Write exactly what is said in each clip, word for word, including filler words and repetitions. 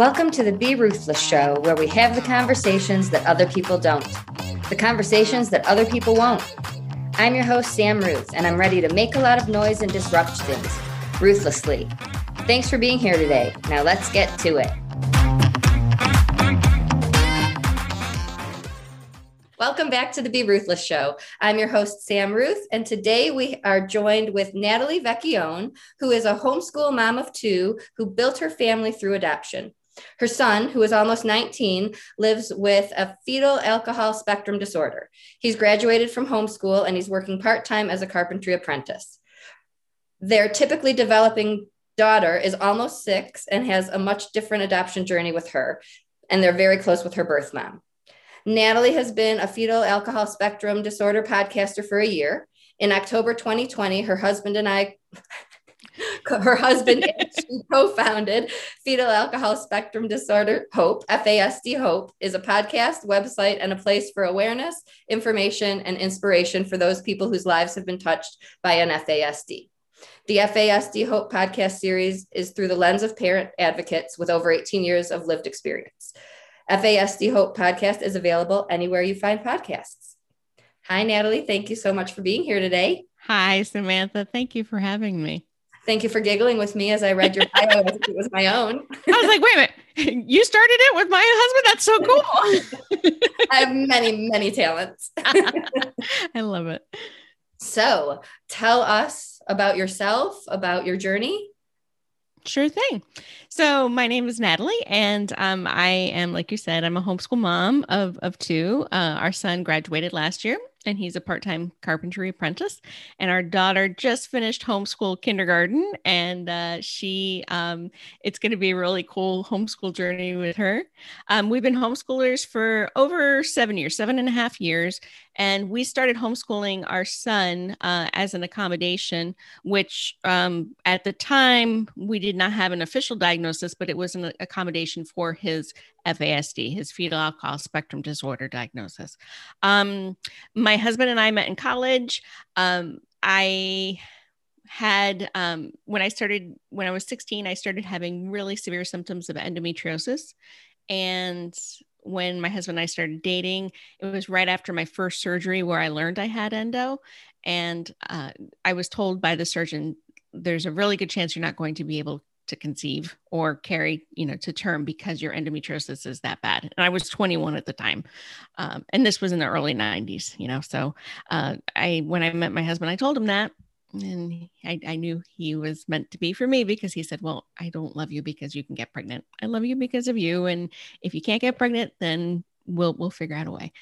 Welcome to the Be Ruthless Show, where we have the conversations that other people don't, the conversations that other people won't. I'm your host, Sam Ruth, and I'm ready to make a lot of noise and disrupt things, ruthlessly. Thanks for being here today. Now let's get to it. Welcome back to the Be Ruthless Show. I'm your host, Sam Ruth, and today we are joined with Natalie Vecchione, who is a homeschool mom of two who built her family through adoption. Her son, who is almost nineteen, lives with a fetal alcohol spectrum disorder. He's graduated from homeschool, and he's working part-time as a carpentry apprentice. Their typically developing daughter is almost six and has a much different adoption journey with her, and they're very close with her birth mom. Natalie has been a fetal alcohol spectrum disorder podcaster for a year. In October twenty twenty, her husband and I, her husband and she co-founded Fetal Alcohol Spectrum Disorder Hope, F A S D Hope, is a podcast, website, and a place for awareness, information, and inspiration for those people whose lives have been touched by an F A S D. The F A S D Hope podcast series is through the lens of parent advocates with over eighteen years of lived experience. F A S D Hope podcast is available anywhere you find podcasts. Hi, Natalie. Thank you so much for being here today. Hi, Samantha. Thank you for having me. Thank you for giggling with me as I read your bio. As if it was my own. I was like, wait a minute. You started it with my husband? That's so cool. I have many, many talents. I love it. So tell us about yourself, about your journey. Sure thing. So my name is Natalie, and um, I am, like you said, I'm a homeschool mom of, of two. Uh, our son graduated last year, and he's a part-time carpentry apprentice. And our daughter just finished homeschool kindergarten, and uh, she, um, it's going to be a really cool homeschool journey with her. Um, we've been homeschoolers for over seven years, seven and a half years. And we started homeschooling our son uh, as an accommodation, which um, at the time we did not have an official diagnosis, but it was an accommodation for his F A S D, his fetal alcohol spectrum disorder diagnosis. Um, my husband and I met in college. Um, I had, um, when I started, when I was sixteen, I started having really severe symptoms of endometriosis. And when my husband and I started dating, it was right after my first surgery where I learned I had endo. And uh, I was told by the surgeon, there's a really good chance you're not going to be able to conceive or carry, you know, to term because your endometriosis is that bad. And I was twenty-one at the time. Um, and this was in the early nineties, you know, so uh, I, when I met my husband, I told him that, and I, I knew he was meant to be for me because he said, well, I don't love you because you can get pregnant. I love you because of you. And if you can't get pregnant, then we'll, we'll figure out a way.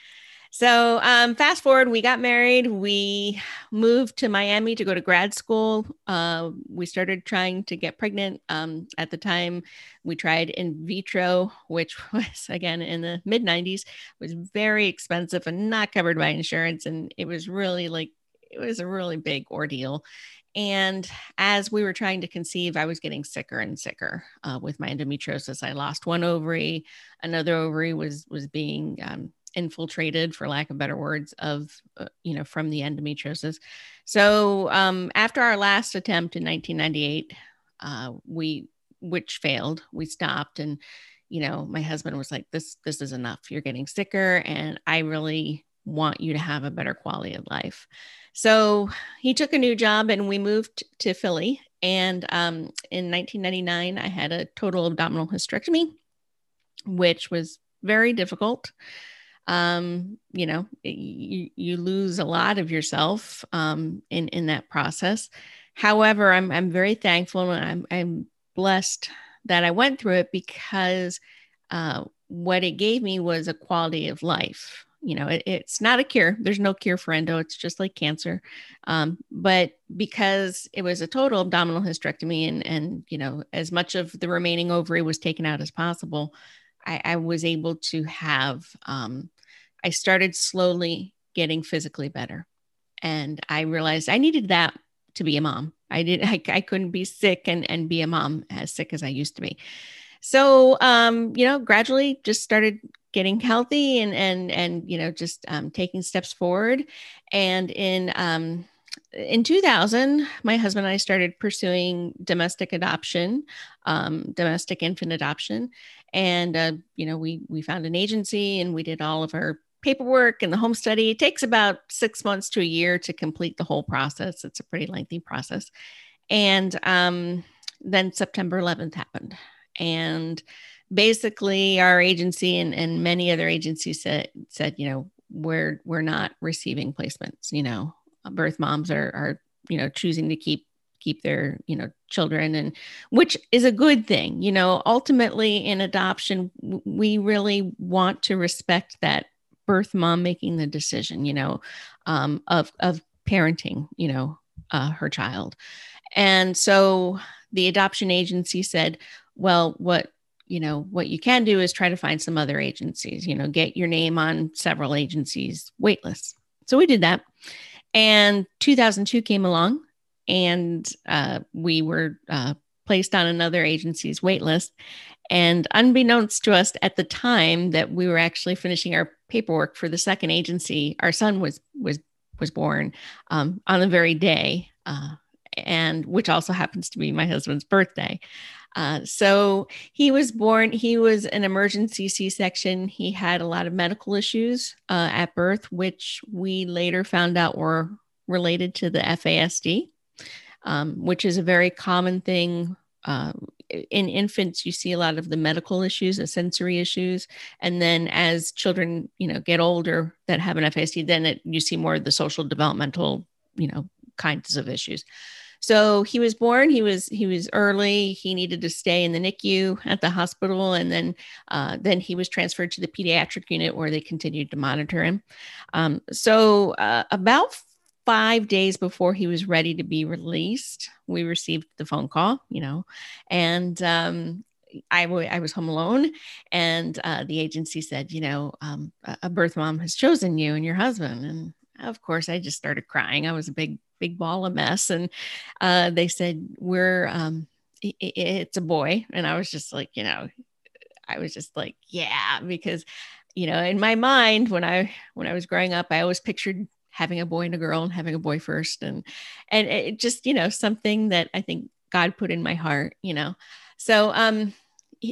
So um, fast forward, we got married. We moved to Miami to go to grad school. Uh, we started trying to get pregnant. Um, at the time, we tried in vitro, which was, again, in the mid nineties, was very expensive and not covered by insurance. And it was really like, it was a really big ordeal. And as we were trying to conceive, I was getting sicker and sicker uh, with my endometriosis. I lost one ovary. Another ovary was, was being um, infiltrated, for lack of better words, of, uh, you know, from the endometriosis. So um, after our last attempt in nineteen ninety-eight, uh, we, which failed, we stopped. And, you know, my husband was like, this, this is enough. You're getting sicker. And I really want you to have a better quality of life. So he took a new job and we moved to Philly. And um, in nineteen ninety-nine, I had a total abdominal hysterectomy, which was very difficult. Um, you know, you, you lose a lot of yourself um, in, in that process. However, I'm, I'm very thankful and I'm, I'm blessed that I went through it because uh, what it gave me was a quality of life. You know, it, it's not a cure. There's no cure for endo. It's just like cancer. Um, but because it was a total abdominal hysterectomy and, and, you know, as much of the remaining ovary was taken out as possible, I, I was able to have, um, I started slowly getting physically better. And I realized I needed that to be a mom. I didn't, I, I couldn't be sick and, and be a mom as sick as I used to be. So, um, you know, gradually just started getting healthy and, and, and, you know, just, um, taking steps forward. And in, um, in two thousand, my husband and I started pursuing domestic adoption, um, domestic infant adoption. And, uh, you know, we, we found an agency and we did all of our paperwork and the home study. It takes about six months to a year to complete the whole process. It's a pretty lengthy process. And um, then September eleventh happened. And basically our agency and, and many other agencies said, said, you know, we're, we're not receiving placements. You know, birth moms are, are, you know, choosing to keep, keep their, you know, children, and which is a good thing. You know, ultimately in adoption, we really want to respect that birth mom making the decision, you know, um, of, of parenting, you know, uh, her child. And so the adoption agency said, well, what, you know, what you can do is try to find some other agencies, you know, get your name on several agencies' wait lists. So we did that. And two thousand two came along, and uh, we were uh, placed on another agency's wait list. And unbeknownst to us at the time that we were actually finishing our paperwork for the second agency, our son was, was, was born um, on the very day, uh, and which also happens to be my husband's birthday. Uh, so he was born, he was an emergency C-section. He had a lot of medical issues uh, at birth, which we later found out were related to the F A S D, um, which is a very common thing. Uh, in infants, you see a lot of the medical issues, the sensory issues. And then as children, you know, get older that have an F A S D, then it, you see more of the social developmental, you know, kinds of issues. So he was born, he was, he was early, he needed to stay in the N I C U at the hospital. And then, uh, then he was transferred to the pediatric unit where they continued to monitor him. Um, so, uh, about five days before he was ready to be released, we received the phone call, you know, and, um, I, w- I was home alone, and, uh, the agency said, you know, um, a birth mom has chosen you and your husband. And of course I just started crying. I was a big big ball of mess. And uh, they said, we're, um, it, it's a boy. And I was just like, you know, I was just like, yeah, because, you know, in my mind, when I, when I was growing up, I always pictured having a boy and a girl and having a boy first. And, and it just, you know, something that I think God put in my heart, you know? So um,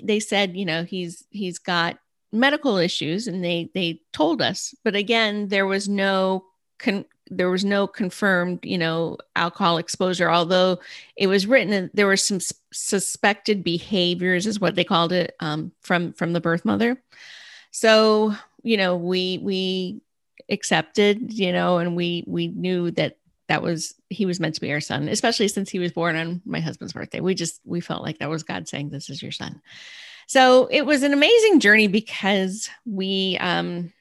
they said, you know, he's, he's got medical issues, and they, they told us, but again, there was no con- there was no confirmed, you know, alcohol exposure, although it was written that there were some suspected behaviors, is what they called it, um, from, from the birth mother. So, you know, we, we accepted, you know, and we, we knew that that was, he was meant to be our son, especially since he was born on my husband's birthday. We just, we felt like that was God saying, this is your son. So it was an amazing journey, because we, um,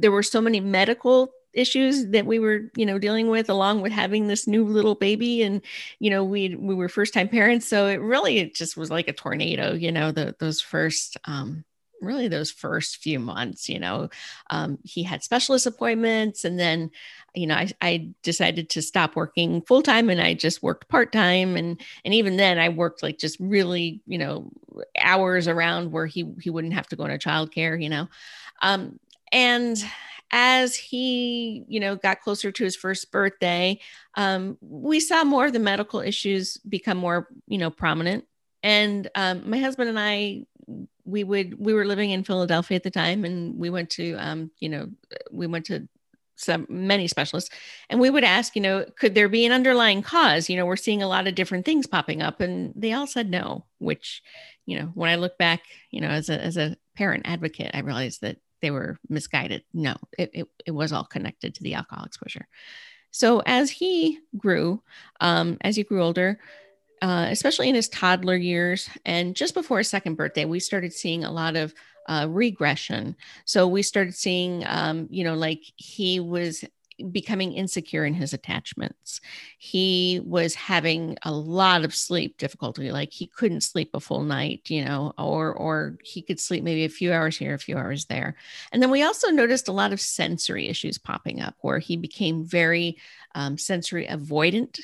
there were so many medical issues that we were, you know, dealing with, along with having this new little baby. And, you know, we, we were first time parents. So it really, it just was like a tornado, you know, the, those first, um, really those first few months, you know, um, he had specialist appointments, and then, you know, I, I decided to stop working full time, and I just worked part time. And, and even then I worked like just really, you know, hours around where he, he wouldn't have to go into childcare, you know? Um, and as he, you know, got closer to his first birthday, um, we saw more of the medical issues become more, you know, prominent. And um, my husband and I, we would, we were living in Philadelphia at the time, and we went to, um, you know, we went to some many specialists, and we would ask, you know, could there be an underlying cause? You know, we're seeing a lot of different things popping up, and they all said no. Which, you know, when I look back, you know, as a as a parent advocate, I realized that they were misguided. No, it, it, it was all connected to the alcohol exposure. So as he grew, um, as he grew older, uh, especially in his toddler years, and just before his second birthday, we started seeing a lot of uh, regression. So we started seeing, um, you know, like he was becoming insecure in his attachments. He was having a lot of sleep difficulty. Like he couldn't sleep a full night, you know, or, or he could sleep maybe a few hours here, a few hours there. And then we also noticed a lot of sensory issues popping up, where he became very um, sensory avoidant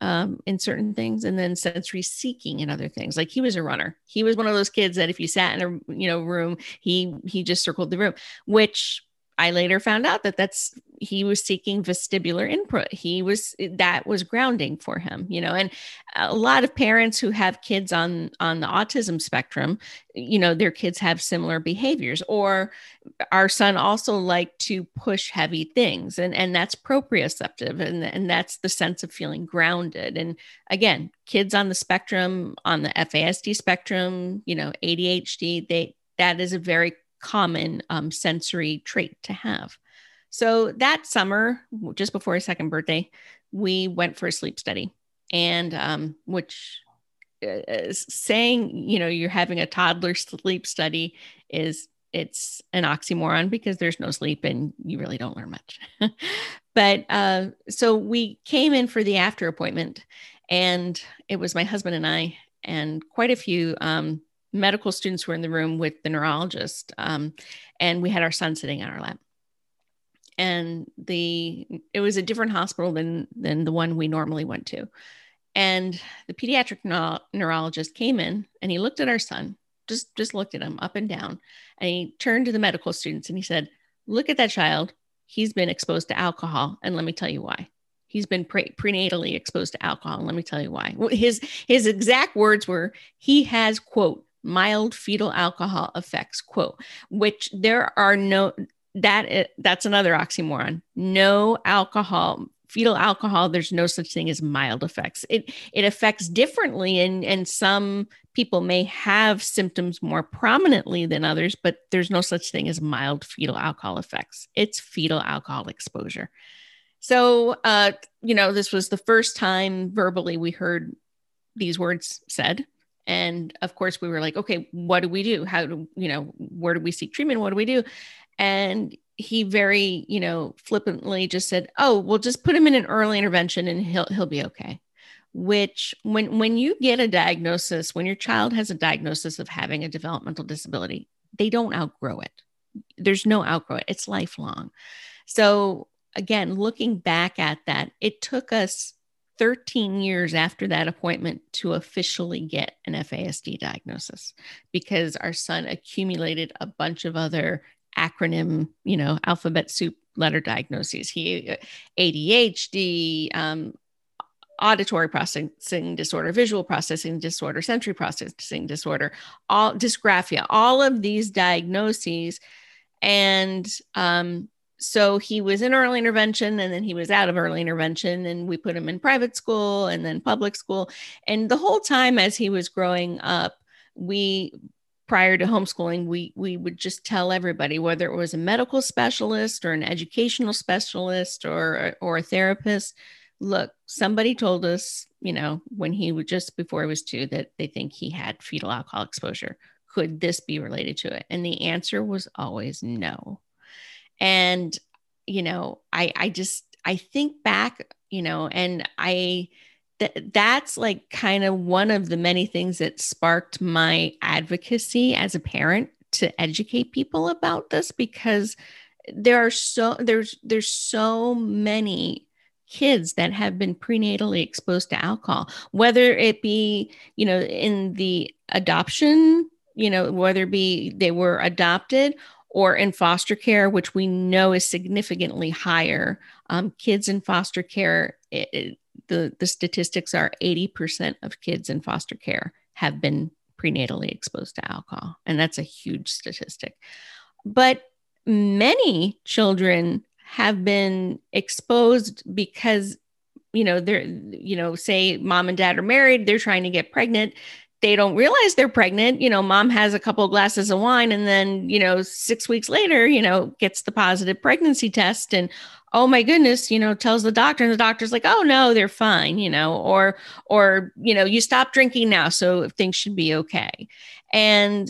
um, in certain things, and then sensory seeking in other things. Like he was a runner. He was one of those kids that if you sat in a, you know, room, he, he just circled the room, which I later found out that that's, he was seeking vestibular input. He was, that was grounding for him, you know, and a lot of parents who have kids on, on the autism spectrum, you know, their kids have similar behaviors, or our son also liked to push heavy things, and, and that's proprioceptive. And, and that's the sense of feeling grounded. And again, kids on the spectrum, on the F A S D spectrum, you know, A D H D, they, that is a very common um, sensory trait to have. So that summer, just before his second birthday, we went for a sleep study, and um, which is saying, you know, you're having a toddler sleep study is, it's an oxymoron because there's no sleep and you really don't learn much. But uh, so we came in for the after appointment, and it was my husband and I, and quite a few um, medical students were in the room with the neurologist. Um, and we had our son sitting on our lap. And the, it was a different hospital than, than the one we normally went to. And the pediatric neuro- neurologist came in, and he looked at our son, just, just looked at him up and down. And he turned to the medical students and he said, look at that child. He's been exposed to alcohol. And let me tell you why. He's been pre- prenatally exposed to alcohol. And let me tell you why. His, his exact words were, he has, quote, mild fetal alcohol effects, quote, which there are no... That that's another oxymoron. No alcohol, fetal alcohol, there's no such thing as mild effects. It it affects differently, and, and some people may have symptoms more prominently than others, but there's no such thing as mild fetal alcohol effects. It's fetal alcohol exposure. So, uh, you know, this was the first time verbally we heard these words said. And of course, we were like, okay, what do we do? How do, you know, where do we seek treatment? What do we do? And he very, you know, flippantly just said, oh, we'll just put him in an early intervention and he'll, he'll be okay. Which when, when you get a diagnosis, when your child has a diagnosis of having a developmental disability, they don't outgrow it. There's no outgrow it. It's lifelong. So again, looking back at that, it took us thirteen years after that appointment to officially get an F A S D diagnosis, because our son accumulated a bunch of other acronym, you know, alphabet soup letter diagnoses. He, A D H D, um, auditory processing disorder, visual processing disorder, sensory processing disorder, all dysgraphia, all of these diagnoses. And, um, So he was in early intervention, and then he was out of early intervention, and we put him in private school and then public school. And the whole time as he was growing up, we, prior to homeschooling, we, we would just tell everybody, whether it was a medical specialist or an educational specialist or, or a therapist, look, somebody told us, you know, when he was just before he was two, that they think he had fetal alcohol exposure. Could this be related to it? And the answer was always no. And, you know, I, I just, I think back, you know, and I, th- that's like kind of one of the many things that sparked my advocacy as a parent to educate people about this, because there are so, there's, there's so many kids that have been prenatally exposed to alcohol, whether it be, you know, in the adoption, you know, whether it be they were adopted or in foster care, which we know is significantly higher. Um, kids in foster care, it, it, the, the statistics are eighty percent of kids in foster care have been prenatally exposed to alcohol. And that's a huge statistic. But many children have been exposed because, you know, they're, you know, say mom and dad are married, they're trying to get pregnant. They don't realize they're pregnant. You know, mom has a couple of glasses of wine, and then, you know, six weeks later, you know, gets the positive pregnancy test, and oh my goodness, you know, tells the doctor, and the doctor's like, oh no, they're fine, you know, or, or, you know, you stop drinking now, so things should be okay. And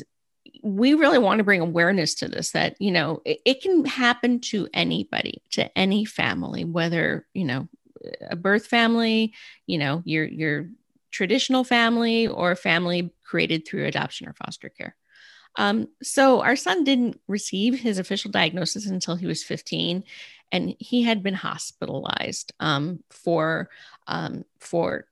we really want to bring awareness to this, that, you know, it, it can happen to anybody, to any family, whether, you know, a birth family, you know, you're, you're, traditional family, or family created through adoption or foster care. Um, so our son didn't receive his official diagnosis until he was fifteen, and he had been hospitalized um, for um, for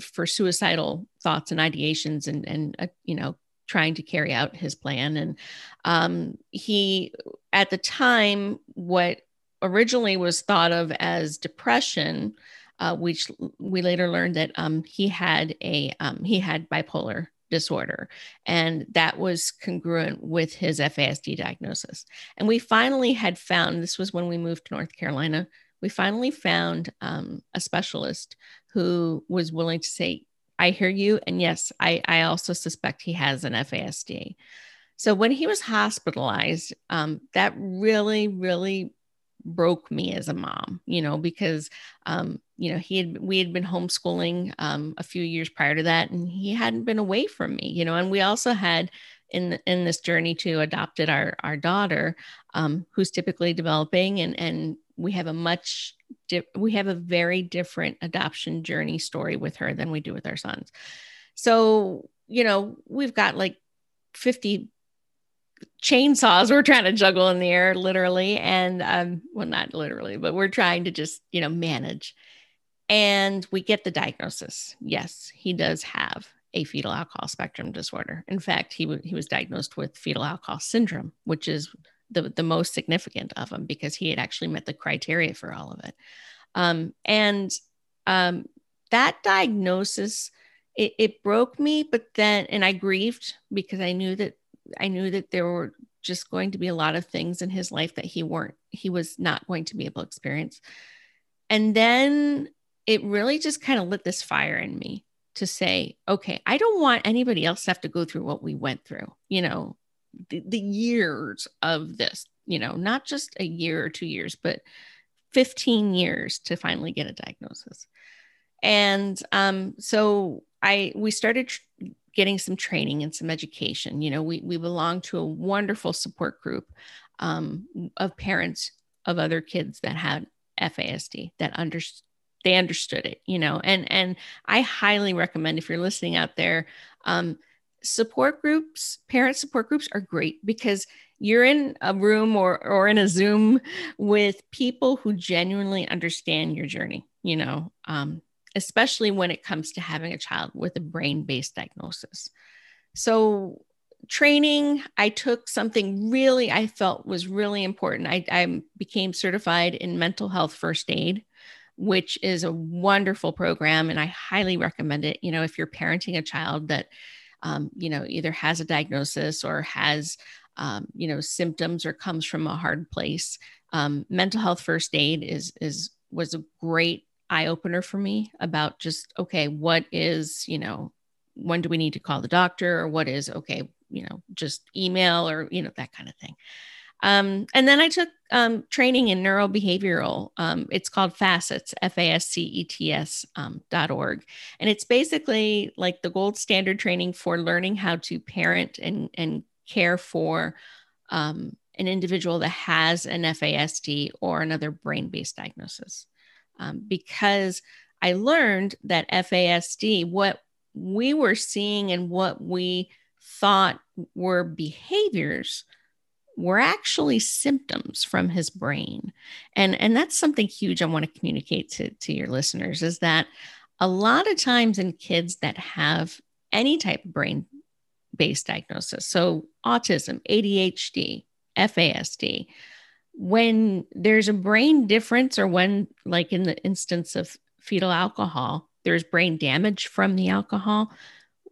for suicidal thoughts and ideations, and and uh, you know, trying to carry out his plan. And um, he, at the time, what originally was thought of as depression, uh, which we later learned that um, he had a um, he had bipolar disorder, and that was congruent with his F A S D diagnosis. And we finally had found, this was when we moved to North Carolina, we finally found um, a specialist who was willing to say, I hear you. And yes, I, I also suspect he has an F A S D. So when he was hospitalized, um, that really, really broke me as a mom, you know, because, um, you know, he had, we had been homeschooling um, a few years prior to that, and he hadn't been away from me, you know, and we also had in, in this journey to adopted our, our daughter, um, who's typically developing, and, and we have a much, di- we have a very different adoption journey story with her than we do with our sons. So, you know, we've got like fifty chainsaws we're trying to juggle in the air, literally. And, um, well, not literally, but we're trying to just, you know, manage. And we get the diagnosis. Yes, he does have a fetal alcohol spectrum disorder. In fact, he, w- he was diagnosed with fetal alcohol syndrome, which is the, the most significant of them, because he had actually met the criteria for all of it. Um, and um, that diagnosis, it, it broke me, but then, and I grieved, because I knew that I knew that there were just going to be a lot of things in his life that he weren't, he was not going to be able to experience. And then it really just kind of lit this fire in me to say, okay, I don't want anybody else to have to go through what we went through, you know, the, the years of this, you know, not just a year or two years, but fifteen years to finally get a diagnosis. And um, so I, we started tr- getting some training and some education. You know, we, we belong to a wonderful support group um, of parents of other kids that had F A S D, that under, they understood it, you know, and, and I highly recommend, if you're listening out there, um, support groups, parent support groups are great, because you're in a room or, or in a Zoom with people who genuinely understand your journey, you know, um, especially when it comes to having a child with a brain-based diagnosis. So training, I took something really I felt was really important. I, I became certified in mental health first aid, which is a wonderful program, and I highly recommend it. You know, if you're parenting a child that, um, you know, either has a diagnosis or has, um, you know, symptoms or comes from a hard place, um, mental health first aid is is was a great eye-opener for me about just, okay, what is, you know, when do we need to call the doctor, or what is, okay, you know, just email, or, you know, that kind of thing. Um, and then I took um, training in neurobehavioral. Um, it's called FACETS, F A S C E T S um, dot org. And it's basically like the gold standard training for learning how to parent and, and care for um, an individual that has an F A S D or another brain-based diagnosis. Um, because I learned that F A S D, what we were seeing and what we thought were behaviors, were actually symptoms from his brain. And, and that's something huge I want to communicate to, to your listeners, is that a lot of times in kids that have any type of brain-based diagnosis, so autism, A D H D, F A S D, when there's a brain difference, or when, like in the instance of fetal alcohol, there's brain damage from the alcohol,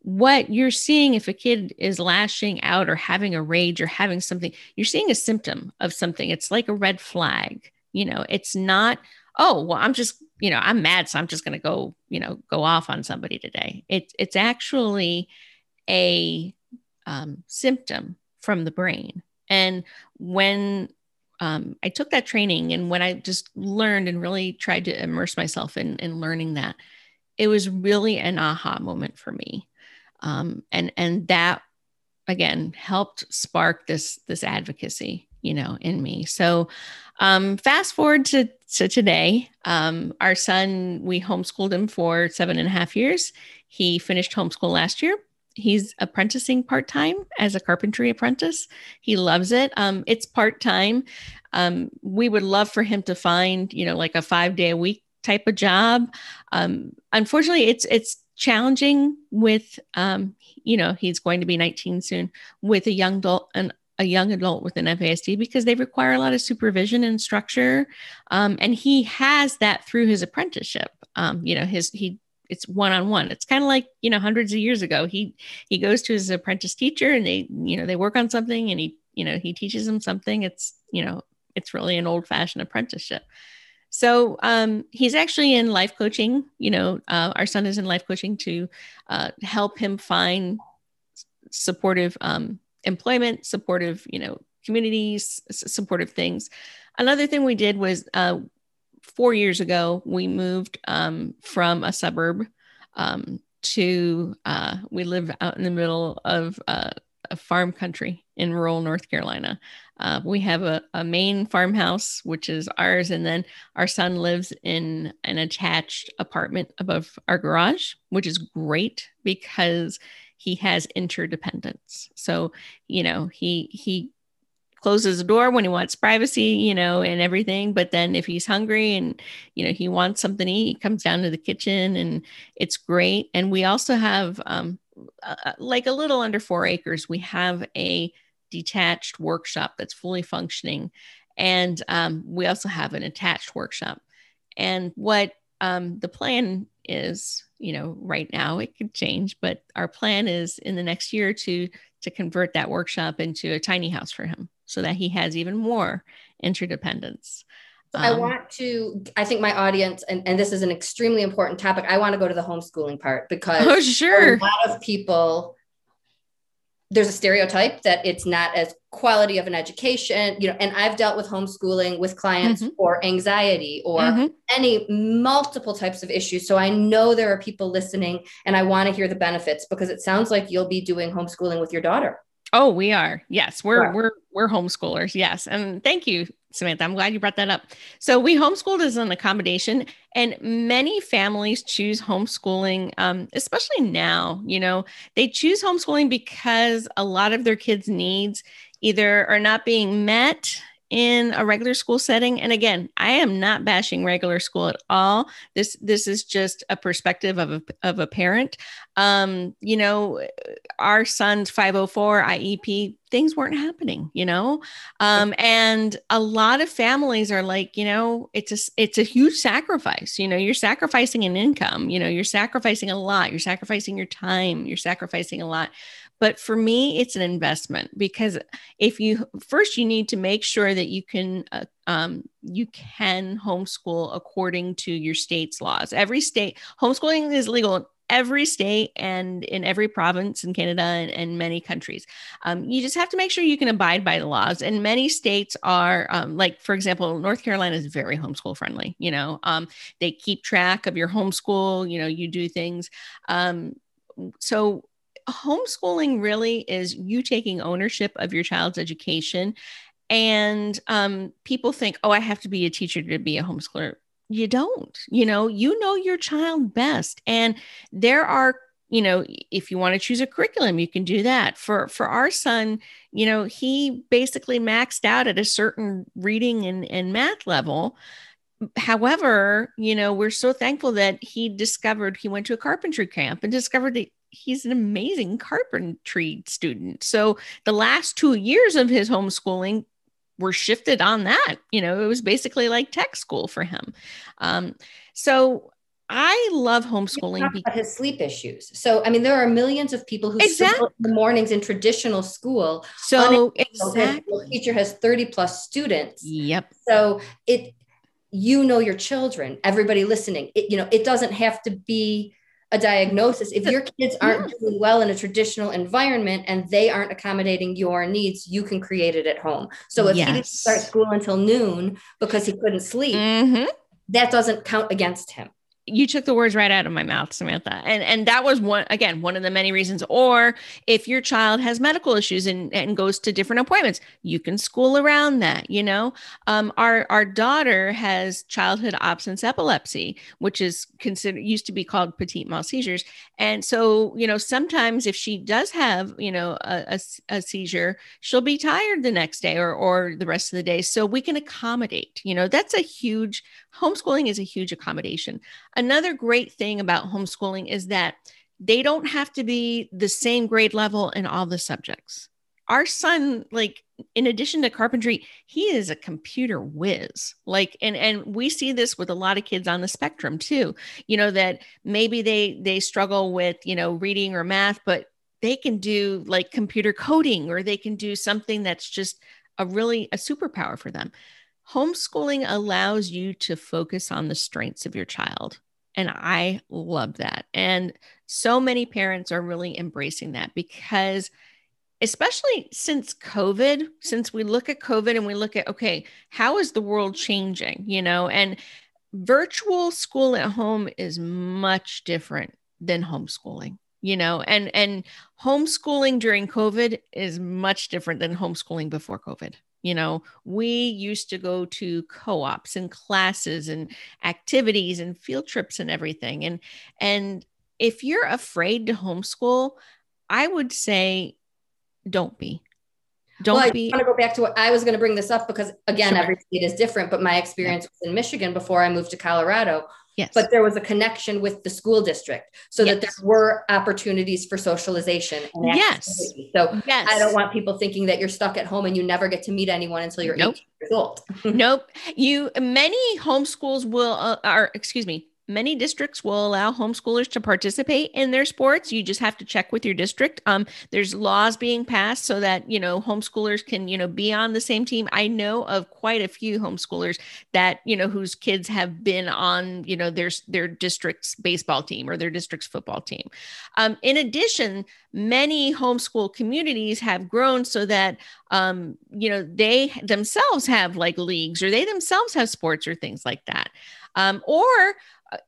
what you're seeing, if a kid is lashing out or having a rage or having something, you're seeing a symptom of something. It's like a red flag. You know, it's not, oh, well, I'm just, you know, I'm mad, so I'm just going to go, you know, go off on somebody today. It, it's actually a um, symptom from the brain. And when Um, I took that training, and when I just learned and really tried to immerse myself in, in learning that, it was really an aha moment for me. Um, and, and that again, helped spark this, this advocacy, you know, in me. So um, fast forward to, to today, um, our son, we homeschooled him for seven and a half years. He finished homeschool last year. He's apprenticing part-time as a carpentry apprentice. He loves it. Um, it's part-time. Um, we would love for him to find, you know, like a five day a week type of job. Um, unfortunately, it's, it's challenging with, um, you know, he's going to be nineteen soon, with a young adult and a young adult with an F A S D, because they require a lot of supervision and structure. Um, and he has that through his apprenticeship. Um, you know, his, he, it's one-on-one. It's kind of like, you know, hundreds of years ago, he, he goes to his apprentice teacher and they, you know, they work on something and he, you know, he teaches him something. It's, you know, it's really an old-fashioned apprenticeship. So um, he's actually in life coaching. You know, uh, our son is in life coaching to uh, help him find supportive um, employment, supportive, you know, communities, supportive things. Another thing we did was uh, four years ago, we moved um, from a suburb um, to, uh, we live out in the middle of uh, a farm country in rural North Carolina. Uh, we have a, a main farmhouse, which is ours. And then our son lives in an attached apartment above our garage, which is great because he has interdependence. So, you know, he, he closes the door when he wants privacy, you know, and everything. But then if he's hungry and, you know, he wants something to eat, he comes down to the kitchen, and it's great. And we also have, um, uh, like a little under four acres, we have a detached workshop that's fully functioning. And um, we also have an attached workshop. And what um, the plan is, you know, right now it could change, but our plan is in the next year to, to convert that workshop into a tiny house for him so that he has even more interdependence. So um, I want to, I think my audience, and, and this is an extremely important topic. I want to go to the homeschooling part because oh, sure. a lot of people, there's a stereotype that it's not as quality of an education, you know, and I've dealt with homeschooling with clients mm-hmm. for anxiety or mm-hmm. any multiple types of issues. So I know there are people listening and I want to hear the benefits, because it sounds like you'll be doing homeschooling with your daughter. Oh, we are. Yes. We're, wow. we're, we're homeschoolers. Yes. And thank you, Samantha. I'm glad you brought that up. So we homeschooled as an accommodation, and many families choose homeschooling, um, especially now, you know, they choose homeschooling because a lot of their kids' needs either are not being met in a regular school setting. And again, I am not bashing regular school at all. This, this is just a perspective of a, of a parent. Um, you know, our son's five oh four I E P, things weren't happening, you know? Um, and a lot of families are like, you know, it's a, it's a huge sacrifice. You know, you're sacrificing an income, you know, you're sacrificing a lot, you're sacrificing your time, you're sacrificing a lot. But for me, it's an investment, because if you, first you need to make sure that you can, uh, um, you can homeschool according to your state's laws. Every state, homeschooling is legal in every state and in every province in Canada and, and many countries. Um, you just have to make sure you can abide by the laws. And many states are, um, like, for example, North Carolina is very homeschool friendly, you know, um, they keep track of your homeschool, you know, you do things. Um, so homeschooling really is you taking ownership of your child's education. And um, people think, oh, I have to be a teacher to be a homeschooler. You don't, you know, you know your child best. And there are, you know, if you want to choose a curriculum, you can do that. For, for our son, you know, he basically maxed out at a certain reading and, and math level. However, you know, we're so thankful that he discovered, he went to a carpentry camp and discovered that he's an amazing carpentry student. So the last two years of his homeschooling were shifted on that. You know, it was basically like tech school for him. Um, so I love homeschooling. You talk about his sleep issues. So, I mean, there are millions of people who exactly. sleep in the mornings in traditional school. So exactly. the teacher has thirty plus students. Yep. So it, you know, your children, everybody listening, it, you know, it doesn't have to be a diagnosis. If your kids aren't yeah. doing well in a traditional environment and they aren't accommodating your needs, you can create it at home. So if yes. he didn't start school until noon because he couldn't sleep, mm-hmm. that doesn't count against him. You took the words right out of my mouth, Samantha. And and that was one, again, one of the many reasons. Or if your child has medical issues and, and goes to different appointments, you can school around that, you know. Um, our, our daughter has childhood absence epilepsy, which is considered, used to be called petit mal seizures. And so, you know, sometimes if she does have, you know, a, a, a seizure, she'll be tired the next day or, or the rest of the day. So we can accommodate, you know, that's a huge, homeschooling is a huge accommodation. Another great thing about homeschooling is that they don't have to be the same grade level in all the subjects. Our son, like, in addition to carpentry, he is a computer whiz. Like, and, and we see this with a lot of kids on the spectrum too, you know, that maybe they, they struggle with, you know, reading or math, but they can do like computer coding, or they can do something that's just a really a superpower for them. Homeschooling allows you to focus on the strengths of your child. And I love that. And so many parents are really embracing that, because especially since COVID, since we look at COVID and we look at, okay, how is the world changing? You know, and virtual school at home is much different than homeschooling, you know, and, and homeschooling during COVID is much different than homeschooling before COVID. You know, we used to go to co-ops and classes and activities and field trips and everything. And, and if you're afraid to homeschool, I would say, Don't be. Don't well, I be. I want to go back to what I was going to bring this up, because again, sure. Every state is different, but my experience yeah. was in Michigan before I moved to Colorado. Yes. But there was a connection with the school district, so yes. that there were opportunities for socialization. And yes. So yes. I don't want people thinking that you're stuck at home and you never get to meet anyone until you're nope. eighteen years old. Nope. You, many homeschools will, uh, or excuse me, many districts will allow homeschoolers to participate in their sports. You just have to check with your district. Um, there's laws being passed so that, you know, homeschoolers can, you know, be on the same team. I know of quite a few homeschoolers that, you know, whose kids have been on, you know, their, their district's baseball team or their district's football team. Um, in addition, many homeschool communities have grown so that, um, you know, they themselves have like leagues, or they themselves have sports or things like that. Um, or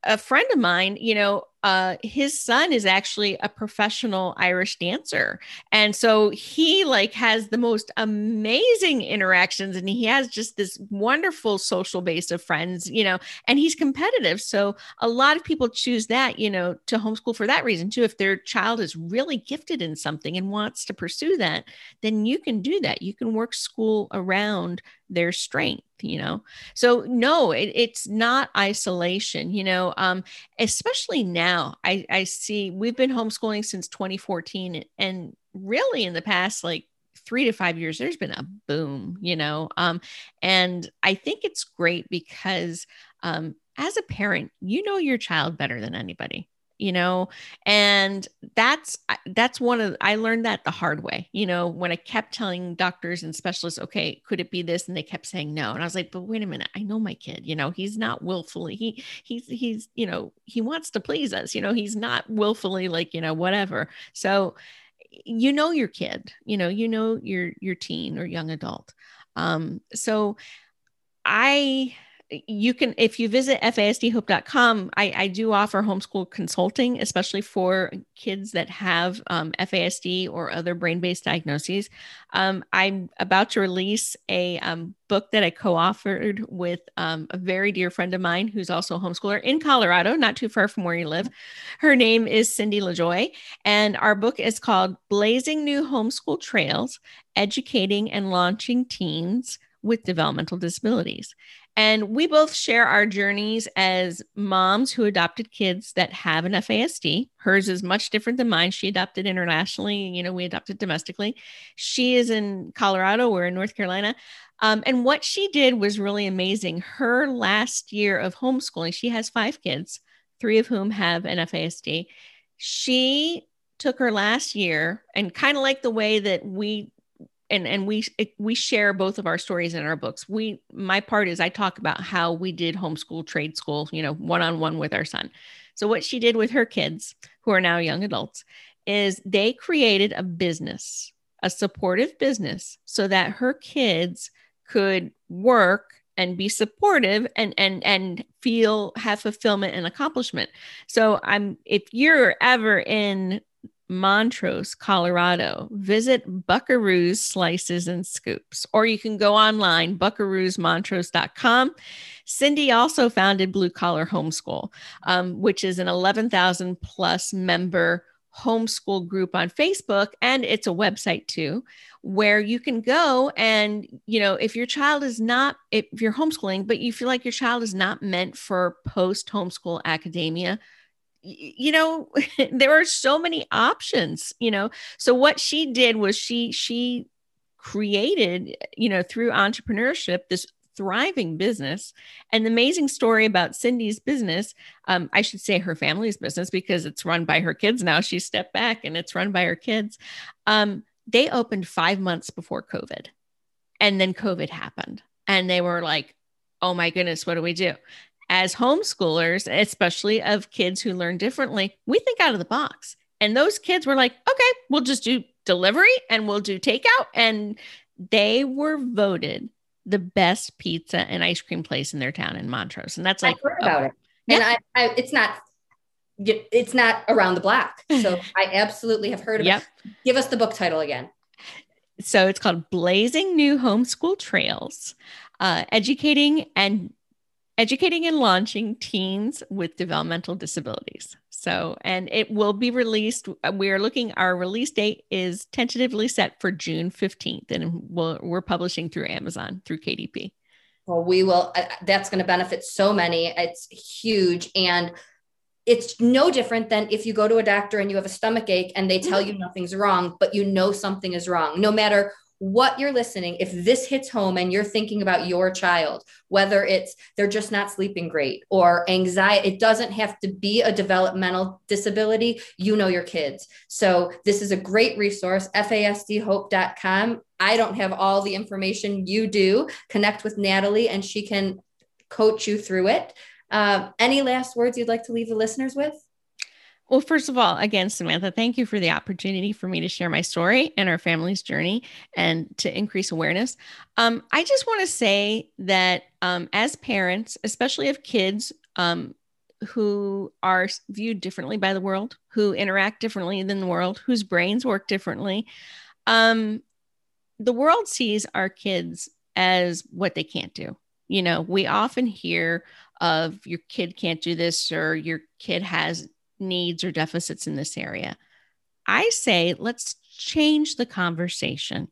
a friend of mine, you know, uh, his son is actually a professional Irish dancer. And so he like has the most amazing interactions, and he has just this wonderful social base of friends, you know, and he's competitive. So a lot of people choose that, you know, to homeschool for that reason too. If their child is really gifted in something and wants to pursue that, then you can do that. You can work school around their strength, you know? So no, it, it's not isolation, you know, um, especially now. I, I see we've been homeschooling since twenty fourteen, and really in the past, like three to five years, there's been a boom, you know? Um, and I think it's great because, um, as a parent, you know your child better than anybody, you know, and that's, that's one of, I learned that the hard way, you know, when I kept telling doctors and specialists, okay, could it be this? And they kept saying no. And I was like, but wait a minute, I know my kid, you know, he's not willfully, he, he's, he's, you know, he wants to please us, you know, he's not willfully like, you know, whatever. So, you know, your kid, you know, you know, your, your teen or young adult. Um, so I, You can, if you visit F A S D hope dot com, I, I do offer homeschool consulting, especially for kids that have um, F A S D or other brain-based diagnoses. Um, I'm about to release a um, book that I co-authored with um, a very dear friend of mine who's also a homeschooler in Colorado, not too far from where you live. Her name is Cindy LaJoy, and our book is called Blazing New Homeschool Trails, Educating and Launching Teens with Developmental Disabilities. And we both share our journeys as moms who adopted kids that have an F A S D. Hers is much different than mine. She adopted internationally. You know, we adopted domestically. She is in Colorado. We're in North Carolina. Um, and what she did was really amazing. Her last year of homeschooling, she has five kids, three of whom have an F A S D. She took her last year, and kind of like the way that we And and we we share both of our stories in our books. We my part is I talk about how we did homeschool, trade school, you know, one-on-one with our son. So what she did with her kids, who are now young adults, is they created a business, a supportive business, so that her kids could work and be supportive and and and feel have fulfillment and accomplishment. So I'm if you're ever in Montrose, Colorado, visit Buckaroo's Slices and Scoops, or you can go online, buckaroos montrose dot com. Cindy also founded Blue Collar Homeschool, um, which is an eleven thousand plus member homeschool group on Facebook, and it's a website too, where you can go and, you know, if your child is not, if you're homeschooling, but you feel like your child is not meant for post-homeschool academia, you know, there are so many options, you know. So what she did was she, she created, you know, through entrepreneurship, this thriving business. And the amazing story about Cindy's business, um, I should say her family's business, because it's run by her kids now. She stepped back and it's run by her kids. Um, they opened five months before COVID, and then COVID happened, and they were like, oh my goodness, what do we do? As homeschoolers, especially of kids who learn differently, we think out of the box. And those kids were like, okay, we'll just do delivery and we'll do takeout. And they were voted the best pizza and ice cream place in their town in Montrose. And that's like, I heard about oh, it. And yeah. I, I, it's not, it's not around the block. So I absolutely have heard of yep. it. Give us the book title again. So it's called Blazing New Homeschool Trails, uh, educating and Educating and Launching Teens with Developmental Disabilities. So, and it will be released. We're looking, our release date is tentatively set for June fifteenth, and we'll, we're publishing through Amazon, through K D P. Well, we will, uh, that's going to benefit so many. It's huge. And it's no different than if you go to a doctor and you have a stomach ache and they tell you nothing's wrong, but you know something is wrong. No matter what you're listening, if this hits home and you're thinking about your child, whether it's they're just not sleeping great or anxiety, it doesn't have to be a developmental disability. You know your kids. So this is a great resource, F A S D hope dot com. I don't have all the information you do. Connect with Natalie and she can coach you through it. Um, any last words you'd like to leave the listeners with? Well, first of all, again, Samantha, thank you for the opportunity for me to share my story and our family's journey and to increase awareness. Um, I just want to say that um, as parents, especially of kids um, who are viewed differently by the world, who interact differently than the world, whose brains work differently, um, the world sees our kids as what they can't do. You know, we often hear of your kid can't do this, or your kid has needs or deficits in this area. I say, let's change the conversation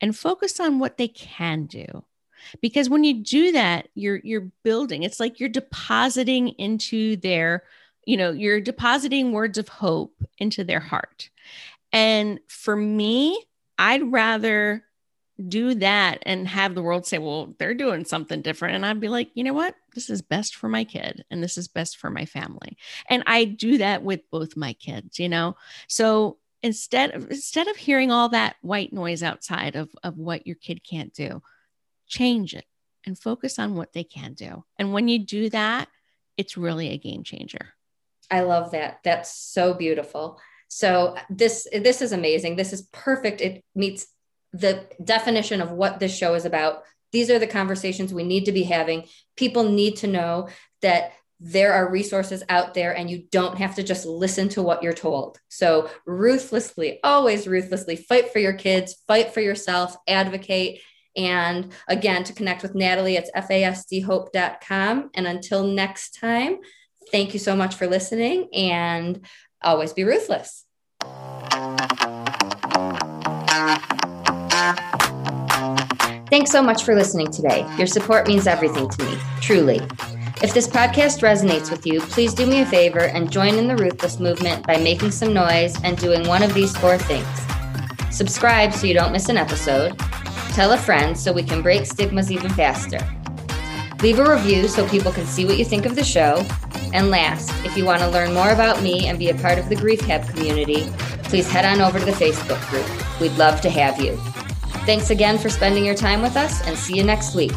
and focus on what they can do. Because when you do that, you're, you're building, it's like you're depositing into their, you know, you're depositing words of hope into their heart. And for me, I'd rather do that and have the world say, well, they're doing something different. And I'd be like, you know what? This is best for my kid. And this is best for my family. And I do that with both my kids, you know? So instead of, instead of hearing all that white noise outside of, of what your kid can't do, change it and focus on what they can do. And when you do that, it's really a game changer. I love that. That's so beautiful. So this, this is amazing. This is perfect. It meets the definition of what this show is about. These are the conversations we need to be having. People need to know that there are resources out there and you don't have to just listen to what you're told. So ruthlessly, always ruthlessly fight for your kids, fight for yourself, advocate. And again, to connect with Natalie, it's F A S D hope dot com. And until next time, thank you so much for listening, and always be ruthless. Thanks so much for listening today. Your support means everything to me, truly. If this podcast resonates with you, please do me a favor and join in the Ruthless movement by making some noise and doing one of these four things. Subscribe so you don't miss an episode. Tell a friend so we can break stigmas even faster. Leave a review so people can see what you think of the show. And last, if you want to learn more about me and be a part of the Grief Hab community, please head on over to the Facebook group. We'd love to have you. Thanks again for spending your time with us, and see you next week.